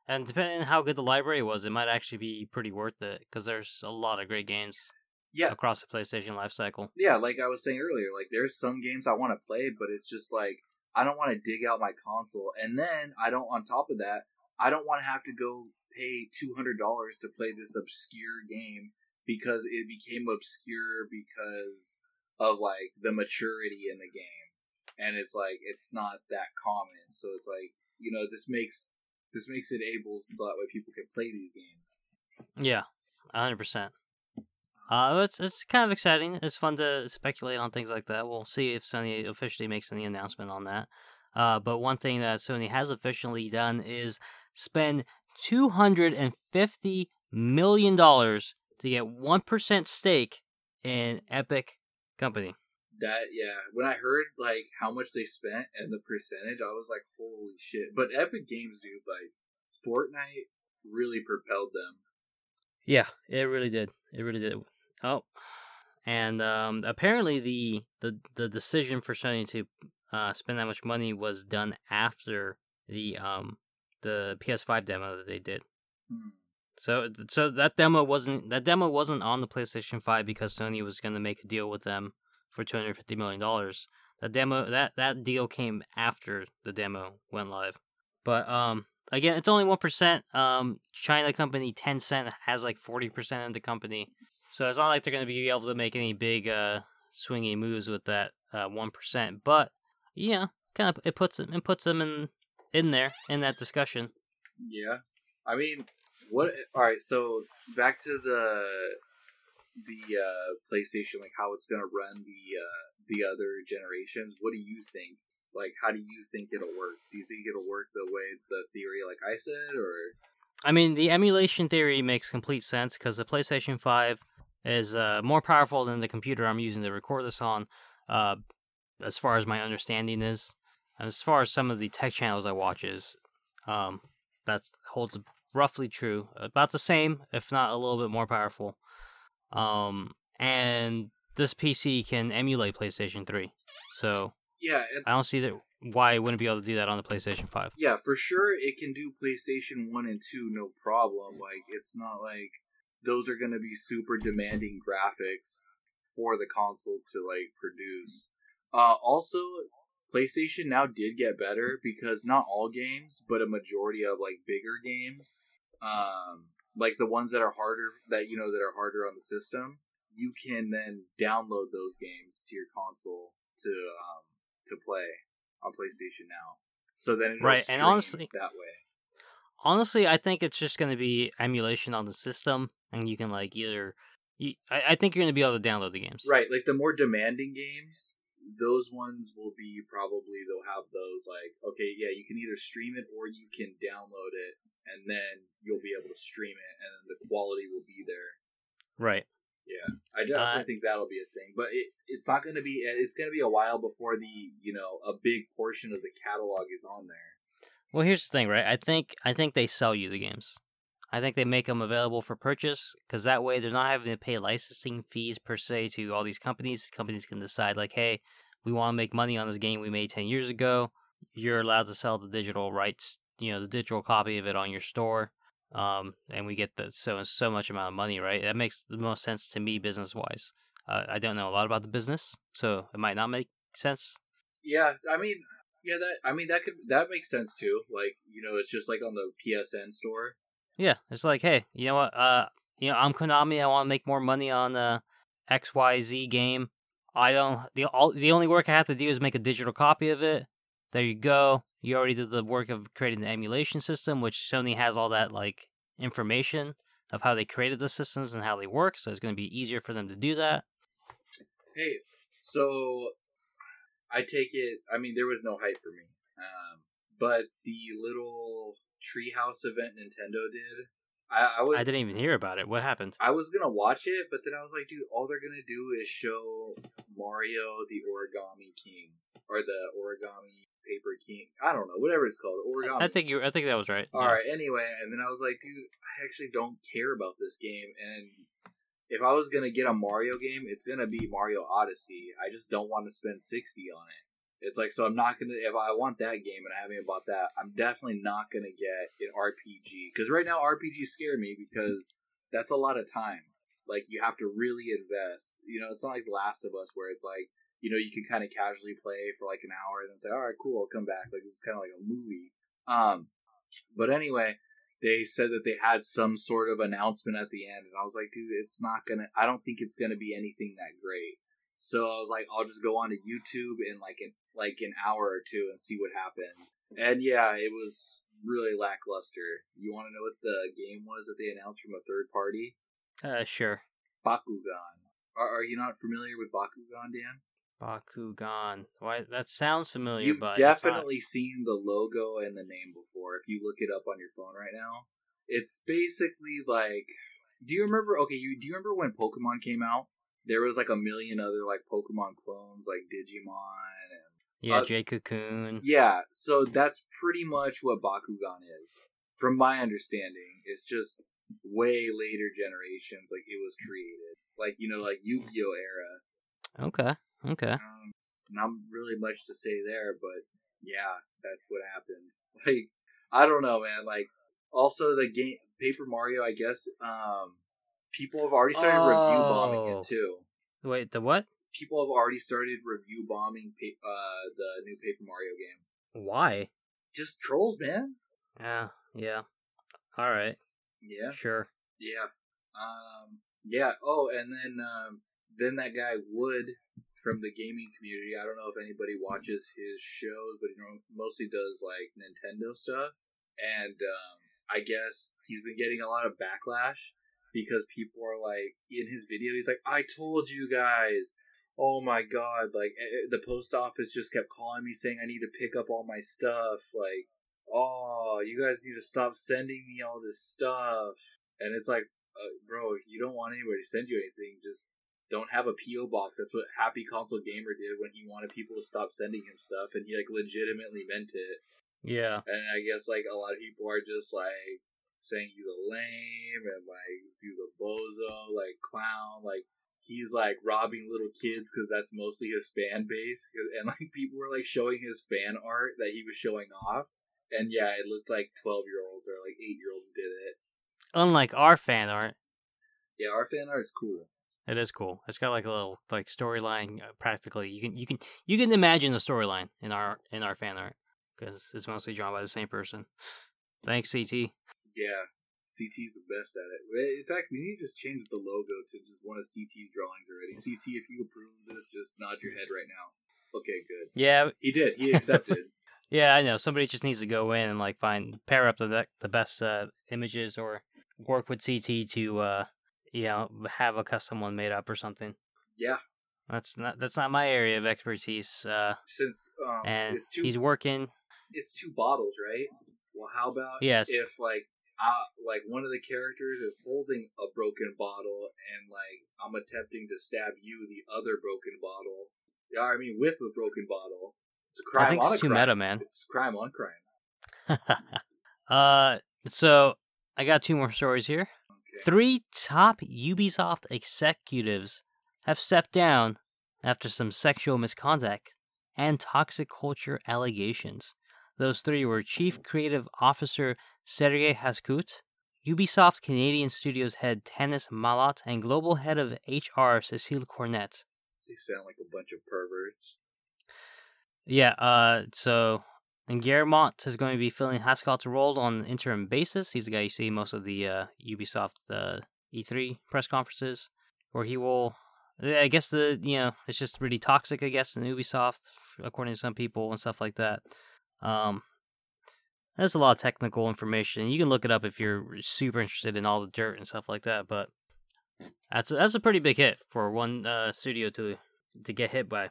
And depending on how good the library was, it might actually be pretty worth it. Because there's a lot of great games across the PlayStation lifecycle. Yeah, like I was saying earlier, there's some games I want to play, but it's just, I don't want to dig out my console. And then, on top of that, I don't want to have to go pay $200 to play this obscure game because it became obscure because of the maturity in the game, and it's not that common. So it's this makes it able so that way people can play these games. Yeah, 100%. It's kind of exciting. It's fun to speculate on things like that. We'll see if Sony officially makes any announcement on that. But one thing that Sony has officially done is spend $250 million to get 1% stake in Epic Company. When I heard how much they spent and the percentage, I was like, holy shit. But Epic Games, dude, Fortnite really propelled them. Yeah, it really did. Oh, and apparently the decision for Sony to spend that much money was done after the PS5 demo that they did. So that demo wasn't on the PlayStation 5 because Sony was going to make a deal with them for $250 million. That deal came after the demo went live. But again, it's only 1%. China company Tencent has like 40% of the company. So it's not like they're going to be able to make any big swingy moves with that 1%. But yeah, kind of it puts them in there in that discussion. Yeah. I mean, what? All right, so back to the PlayStation, like how it's going to run the other generations. What do you think? Like, how do you think it'll work? Do you think it'll work the way the theory, like I said, or? I mean, the emulation theory makes complete sense because the PlayStation 5 is more powerful than the computer I'm using to record this on, as far as my understanding is. And as far as some of the tech channels I watch is, that holds roughly true. About the same, if not a little bit more powerful. And this PC can emulate PlayStation 3. So yeah, I don't see that why it wouldn't be able to do that on the PlayStation 5. Yeah, for sure it can do PlayStation 1 and 2, no problem. Like, it's not like those are going to be super demanding graphics for the console to, like, produce. Also, PlayStation Now did get better because not all games, but a majority of, like, bigger games, like the ones that are harder, that are harder on the system, you can then download those games to your console to play on PlayStation Now. So then it will stream that way. Honestly, I think it's just going to be emulation on the system, and you can, like, I think you're going to be able to download the games. Right, like, the more demanding games, those ones will be probably, they'll have those, like, okay, yeah, you can either stream it or you can download it, and then you'll be able to stream it, and then the quality will be there. Right. Yeah, I definitely think that'll be a thing, but it's not going to be. It's going to be a while before a big portion of the catalog is on there. Well, here's the thing, right? I think they sell you the games. I think they make them available for purchase because that way they're not having to pay licensing fees per se to all these companies. Companies can decide, like, hey, we want to make money on this game we made 10 years ago. You're allowed to sell the digital rights, the digital copy of it on your store. And we get the so much amount of money, right? That makes the most sense to me business-wise. I don't know a lot about the business, so it might not make sense. Yeah, I mean, that makes sense too. Like, it's just like on the PSN store. Yeah, it's like, hey, you know what? I'm Konami. I want to make more money on XYZ game. The only work I have to do is make a digital copy of it. There you go. You already did the work of creating the emulation system, which Sony has all that, like, information of how they created the systems and how they work, so it's going to be easier for them to do that. Hey, so I take it, I mean, there was no hype for me, but the little Treehouse event Nintendo did, I didn't even hear about it. What happened? I was going to watch it, but then I was like, dude, all they're going to do is show Mario the Origami King, or the Origami Paper King. I don't know, whatever it's called. Origami. I think that was right. All right. Anyway, and then I was like, dude, I actually don't care about this game. And if I was gonna get a Mario game, it's gonna be Mario Odyssey. I just don't want to spend $60 on it. It's like, so I'm not gonna. If I want that game and I haven't bought that, I'm definitely not gonna get an RPG because right now RPGs scare me because that's a lot of time. Like, you have to really invest. It's not like Last of Us where it's like, you can kind of casually play for like an hour and then say, all right, cool, I'll come back. Like, this is kind of like a movie. But anyway, they said that they had some sort of announcement at the end. And I was like, dude, it's not going to, I don't think it's going to be anything that great. So I was like, I'll just go onto YouTube in like an hour or two and see what happened. And yeah, it was really lackluster. You want to know what the game was that they announced from a third party? Sure. Bakugan. Are you not familiar with Bakugan, Dan? Bakugan. Why? That sounds familiar. You've definitely seen the logo and the name before. If you look it up on your phone right now, it's basically like. Do you remember? Okay, do you remember when Pokemon came out? There was like a million other like Pokemon clones, like Digimon and J-Cocoon. Yeah, so that's pretty much what Bakugan is, from my understanding. It's just way later generations, like it was created, like like Yu-Gi-Oh era. Okay. Not really much to say there, but yeah, that's what happened. Like, I don't know, man. Like, Also, the game Paper Mario, I guess, people have already started review bombing it too. Wait, the what? People have already started review bombing the new Paper Mario game. Why? Just trolls, man. Yeah. All right. Yeah. Sure. Yeah. Yeah. Oh, and then that guy Wood from the gaming community. I don't know if anybody watches his shows, but he mostly does like Nintendo stuff. And I guess he's been getting a lot of backlash because people are like, in his video, he's like, "I told you guys. Oh my god! Like the post office just kept calling me saying I need to pick up all my stuff. Like, oh, you guys need to stop sending me all this stuff." And it's like, bro, you don't want anybody to send you anything. Just don't have a P.O. box. That's what Happy Console Gamer did when he wanted people to stop sending him stuff, and he like legitimately meant it. Yeah. And I guess like a lot of people are just like saying he's a lame and like this dude's a bozo, like clown, like. He's like robbing little kids because that's mostly his fan base, and like people were like showing his fan art that he was showing off, and yeah, it looked like 12-year-olds or like 8-year-olds did it. Unlike our fan art. Yeah, our fan art is cool. It is cool. It's got like a little like storyline. Practically, you can imagine the storyline in our fan art because it's mostly drawn by the same person. Thanks, CT. Yeah. CT's the best at it. In fact, we need to just change the logo to just one of CT's drawings already. CT, if you approve of this, just nod your head right now. Okay, good. Yeah. He did. He accepted. Yeah, I know. Somebody just needs to go in and like pair up the best images or work with CT to have a custom one made up or something. Yeah. That's not my area of expertise. Since and it's he's working. It's two bottles, right? Well, how about if like. Like one of the characters is holding a broken bottle, and like I'm attempting to stab you, the other broken bottle. Yeah, I mean with the broken bottle, it's a crime. I think it's too meta, man. It's crime on crime. So I got two more stories here. Okay. 3 top Ubisoft executives have stepped down after some sexual misconduct and toxic culture allegations. Those 3 were Chief Creative Officer Sergei Haskut, Ubisoft Canadian Studios head Tanis Malat, and global head of HR Cecile Cornette. They sound like a bunch of perverts. Yeah, so and Guillemot is going to be filling Haskut's role on an interim basis. He's the guy you see most of the Ubisoft E3 press conferences, where he will. I guess it's just really toxic. I guess in Ubisoft, according to some people and stuff like that. There's a lot of technical information. You can look it up if you're super interested in all the dirt and stuff like that, but that's a pretty big hit for one studio to get hit by.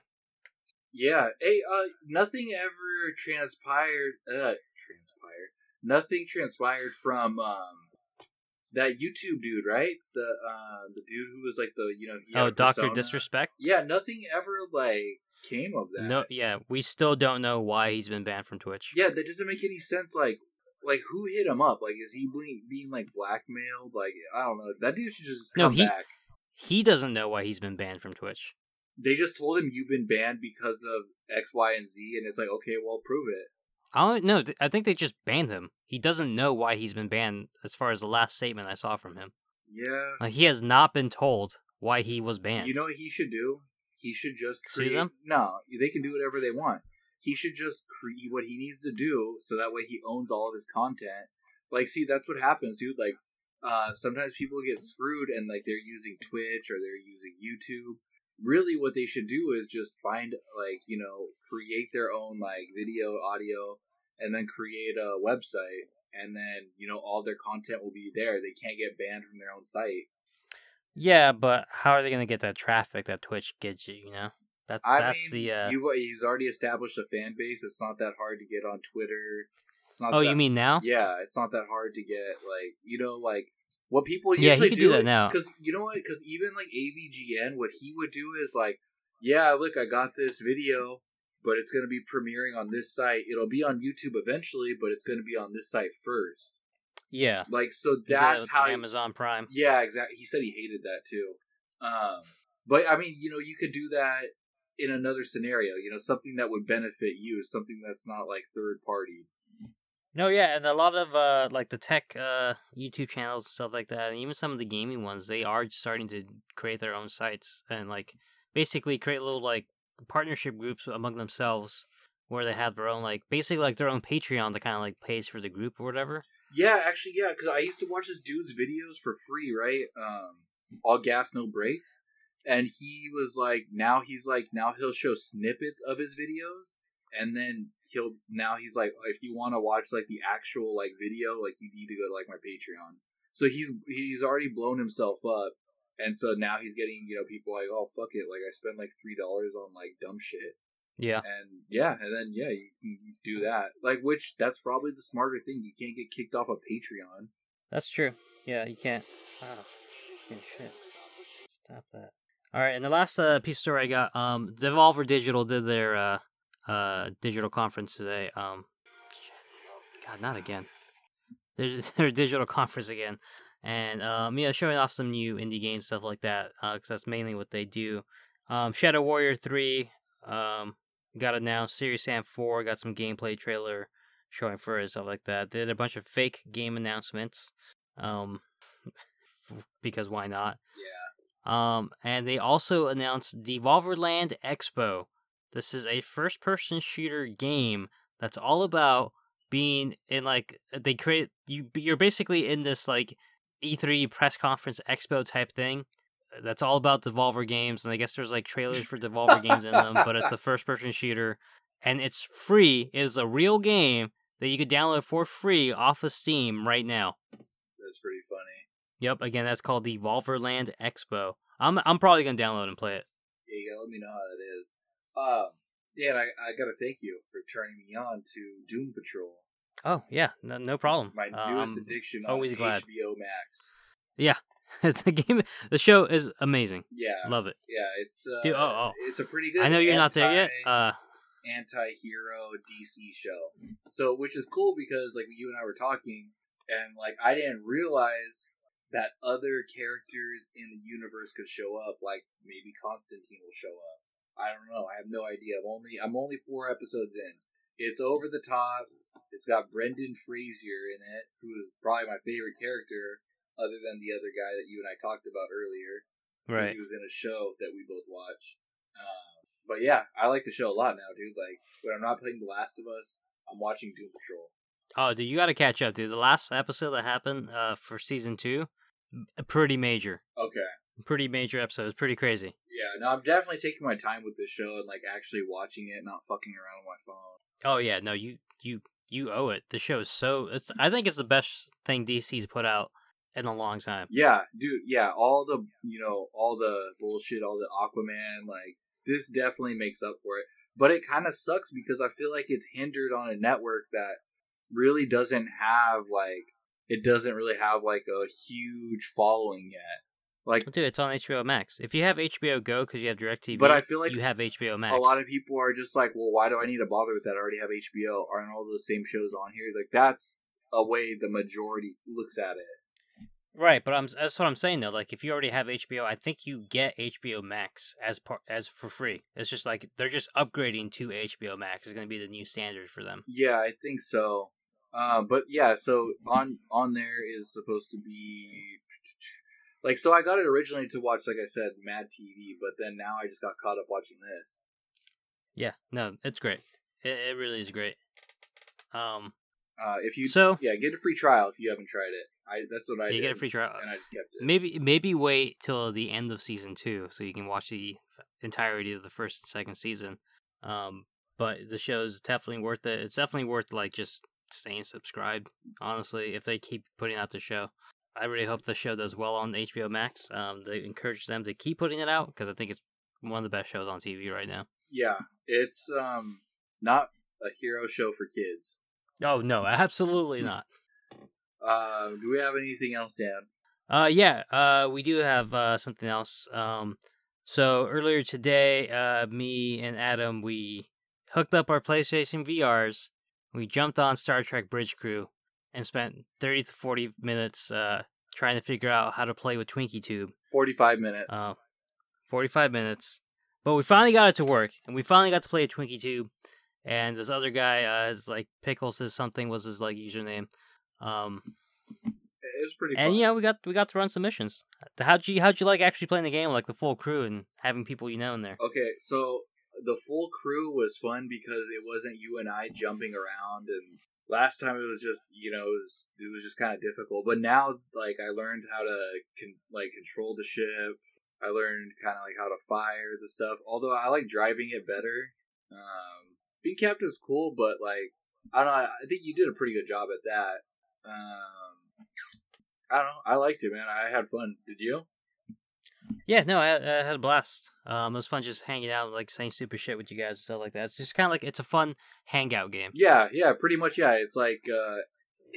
Yeah. Hey, nothing ever transpired. Nothing transpired from that YouTube dude, right? The dude who was like the, he had Dr. Disrespect? Yeah, nothing ever like came of that. No, yeah, we still don't know why he's been banned from Twitch. Yeah, that doesn't make any sense. Like who hit him up? Like, is he being like blackmailed? Like, I don't know. That dude should just come back. He doesn't know why he's been banned from Twitch. They just told him you've been banned because of X, Y, and Z, and it's like, okay, well, prove it. I don't know. I think they just banned him. He doesn't know why he's been banned. As far as the last statement I saw from him, yeah, like, he has not been told why he was banned. You know what he should do? He should just create... Sue them? No, they can do whatever they want. He should just create what he needs to do, so that way he owns all of his content. Like, see, that's what happens, dude. Like, sometimes people get screwed and, like, they're using Twitch or they're using YouTube. Really, what they should do is just find, like, create their own, like, video, audio, and then create a website. And then, all their content will be there. They can't get banned from their own site. Yeah, but how are they going to get that traffic that Twitch gets you, He's already established a fan base. It's not that hard to get on Twitter. It's not you mean now? Yeah, it's not that hard to get, like, like, what people usually do that now. Because, because even, like, AVGN, what he would do is, like, yeah, look, I got this video, but it's going to be premiering on this site. It'll be on YouTube eventually, but it's going to be on this site first. Yeah, like, so that's how Amazon Prime. Yeah, exactly. He said he hated that too. But I mean, you could do that in another scenario. Something that would benefit you, something that's not like third party. No, yeah, and a lot of like the tech YouTube channels and stuff like that, and even some of the gaming ones, they are starting to create their own sites and like basically create little like partnership groups among themselves where they have their own like basically like their own Patreon that kind of like pays for the group or whatever. Yeah, actually, yeah, because I used to watch this dude's videos for free, right? All gas, no breaks, and he was like, now he'll show snippets of his videos. And then he's like, if you want to watch like the actual like video, like you need to go to like my Patreon. So he's already blown himself up, and so now he's getting, you know, people like, oh fuck it, like I spend like $3 on like dumb shit. Yeah. And then you can do that. Like, which that's probably the smarter thing. You can't get kicked off of Patreon. That's true. Yeah, you can't. Oh, fucking shit. Stop that. All right, and the last piece of story I got, Devolver Digital did their digital conference today. God, not again. Their digital conference again, and showing off some new indie games, stuff like that, because that's mainly what they do. Shadow Warrior 3 got announced. Serious Sam 4 got some gameplay trailer showing for it, stuff like that. They did a bunch of fake game announcements, because why not? Yeah. And they also announced Devolverland Expo. This is a first-person shooter game that's all about being in, like, they create, you're basically in this, like, E3 press conference expo type thing that's all about Devolver games, and I guess there's, like, trailers for Devolver games in them, but it's a first-person shooter, and it's free. It is a real game that you could download for free off of Steam right now. That's pretty funny. Yep, again, that's called Devolverland Expo. I'm probably going to download and play it. Yeah, you gotta let me know how that is. Dan, I gotta thank you for turning me on to Doom Patrol. Oh, yeah, no problem. My newest addiction on HBO Max. Yeah, the show is amazing. Yeah. Love it. Yeah, it's dude, it's a pretty good, I know you're not there yet. Anti-hero DC show. So, which is cool because, like, you and I were talking, and, like, I didn't realize that other characters in the universe could show up, like, maybe Constantine will show up. I don't know. I have no idea. I'm only 4 episodes in. It's over the top. It's got Brendan Fraser in it, who is probably my favorite character, other than the other guy that you and I talked about earlier. Right. 'Cause he was in a show that we both watched. But yeah, I like the show a lot now, dude. Like, when I'm not playing The Last of Us, I'm watching Doom Patrol. Oh, dude, you got to catch up, dude. The last episode that happened for season 2, pretty major. Okay. Pretty major episode. It's pretty crazy. Yeah, no, I'm definitely taking my time with this show and, like, actually watching it, not fucking around on my phone. Oh yeah, no, you owe it. The show is I think it's the best thing DC's put out in a long time. Yeah, dude. Yeah, all the bullshit, all the Aquaman, like, this definitely makes up for it. But it kind of sucks because I feel like it's hindered on a network that really doesn't have a huge following yet. Like, dude, it's on HBO Max. If you have HBO Go because you have DirecTV, but I feel like you have HBO Max. A lot of people are just like, well, why do I need to bother with that? I already have HBO. Aren't all those same shows on here? Like, that's a way the majority looks at it. Right, but that's what I'm saying, though. Like, if you already have HBO, I think you get HBO Max as for free. It's just like, they're just upgrading to HBO Max. It's going to be the new standard for them. Yeah, I think so. But yeah, so on there is supposed to be... Like, so I got it originally to watch, like I said, Mad TV, but then now I just got caught up watching this. Yeah, no, it's great. It really is great. Get a free trial if you haven't tried it. That's what I did. You get a free trial, and I just kept it. Maybe wait till the end of season 2 so you can watch the entirety of the first and second season. But the show is definitely worth it. It's definitely worth, like, just staying subscribed. Honestly, if they keep putting out the show. I really hope the show does well on HBO Max. They encourage them to keep putting it out because I think it's one of the best shows on TV right now. Yeah, it's not a hero show for kids. Oh, no, absolutely not. Do we have anything else, Dan? We do have something else. So earlier today, me and Adam, we hooked up our PlayStation VRs. We jumped on Star Trek Bridge Crew. And spent 30 to 40 minutes trying to figure out how to play with Twinkie Tube. 45 minutes. But we finally got it to work. And we finally got to play a Twinkie Tube. And this other guy, is like Pickles is something was his like username. It was pretty fun. And yeah, we got to run some missions. How'd you like actually playing the game like the full crew and having people you know in there? Okay, so the full crew was fun because it wasn't you and I jumping around, and last time it was just, you know, it was just kind of difficult. But now, like, I learned how to control the ship. I learned kind of like how to fire the stuff. Although I like driving it better. Being captain's cool, but like I don't know, I think you did a pretty good job at that. I don't know. I liked it, man. I had fun. Did you? Yeah, no, I had a blast. It was fun just hanging out, like saying stupid shit with you guys and stuff like that. It's just kind of like it's a fun hangout game. Yeah, pretty much. Yeah, it's like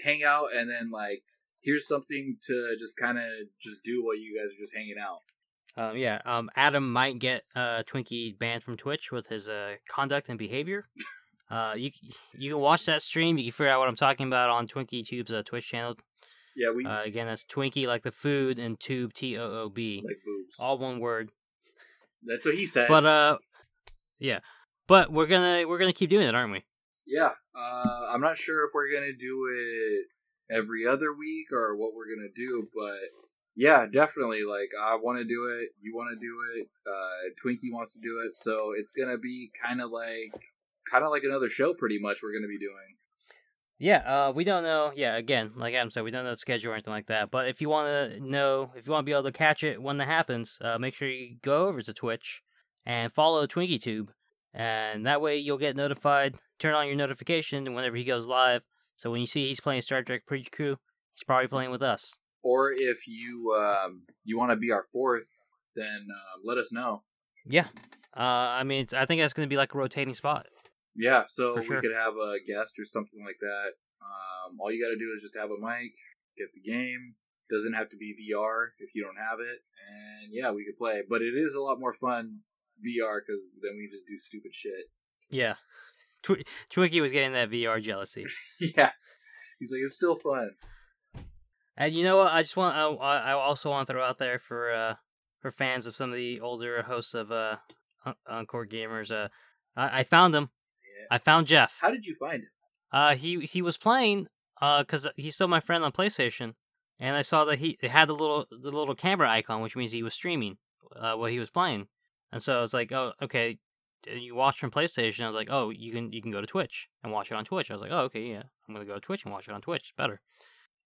hang out and then like here's something to just kind of just do while you guys are just hanging out. Adam might get Twinkie banned from Twitch with his conduct and behavior. You can watch that stream. You can figure out what I'm talking about on Twinkie Tube's Twitch channel. Yeah, we again, that's Twinkie, like the food, and Tube, TOOB, like boobs, all one word. That's what he said. But yeah, but we're gonna keep doing it, aren't we? Yeah, I'm not sure if we're gonna do it every other week or what we're gonna do, but yeah, definitely. Like I want to do it, you want to do it, Twinkie wants to do it, so it's gonna be kind of like another show, pretty much. We're gonna be doing. Yeah, we don't know. Yeah, again, like Adam said, we don't know the schedule or anything like that. But if you want to know, if you want to be able to catch it when that happens, make sure you go over to Twitch and follow TwinkieTube. And that way you'll get notified, turn on your notification whenever he goes live. So when you see he's playing Star Trek Preach Crew, he's probably playing with us. Or if you you want to be our fourth, then let us know. Yeah. I mean, I think that's going to be like a rotating spot. Yeah, so for sure. We could have a guest or something like that. All you got to do is just have a mic, get the game. Doesn't have to be VR if you don't have it. And yeah, we could play. But it is a lot more fun VR because then we just do stupid shit. Yeah. Twinkie was getting that VR jealousy. Yeah. He's like, it's still fun. And you know what? I also want to throw out there for fans of some of the older hosts of Encore Gamers. I found them. I found Jeff. How did you find him? He was playing because he's still my friend on PlayStation, and I saw that he had the little camera icon, which means he was streaming what he was playing. And so I was like, oh, okay. You watch from PlayStation. I was like, oh, you can go to Twitch and watch it on Twitch. I was like, oh, okay, yeah, I'm gonna go to Twitch and watch it on Twitch. It's better.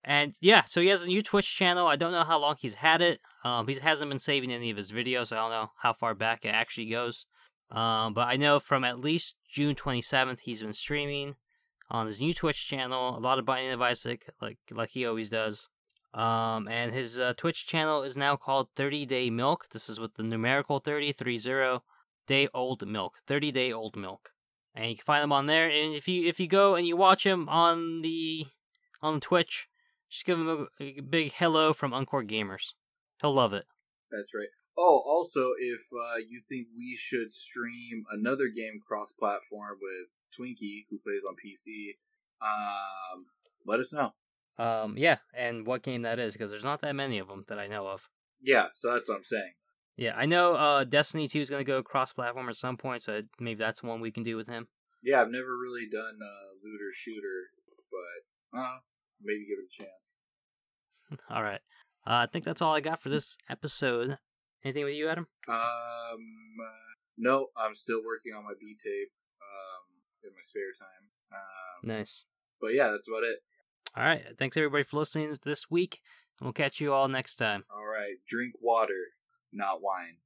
And yeah, so he has a new Twitch channel. I don't know how long he's had it. He hasn't been saving any of his videos. So I don't know how far back it actually goes. But I know from at least June 27th, he's been streaming on his new Twitch channel, a lot of Binding of Isaac, like he always does. And his Twitch channel is now called 30-Day Milk. This is with the numerical 30-day old milk, 30-day old milk. And you can find him on there. And if you go and you watch him on the Twitch, just give him a big hello from Encore Gamers. He'll love it. That's right. Oh, also, if you think we should stream another game cross-platform with Twinkie, who plays on PC, let us know. Yeah, and what game that is, because there's not that many of them that I know of. Yeah, so that's what I'm saying. Yeah, I know Destiny 2 is going to go cross-platform at some point, so maybe that's one we can do with him. Yeah, I've never really done Loot or Shooter, but maybe give it a chance. All right. I think that's all I got for this episode. Anything with you, Adam? No, I'm still working on my B-tape in my spare time. Nice. But yeah, that's about it. All right. Thanks, everybody, for listening this week. And we'll catch you all next time. All right. Drink water, not wine.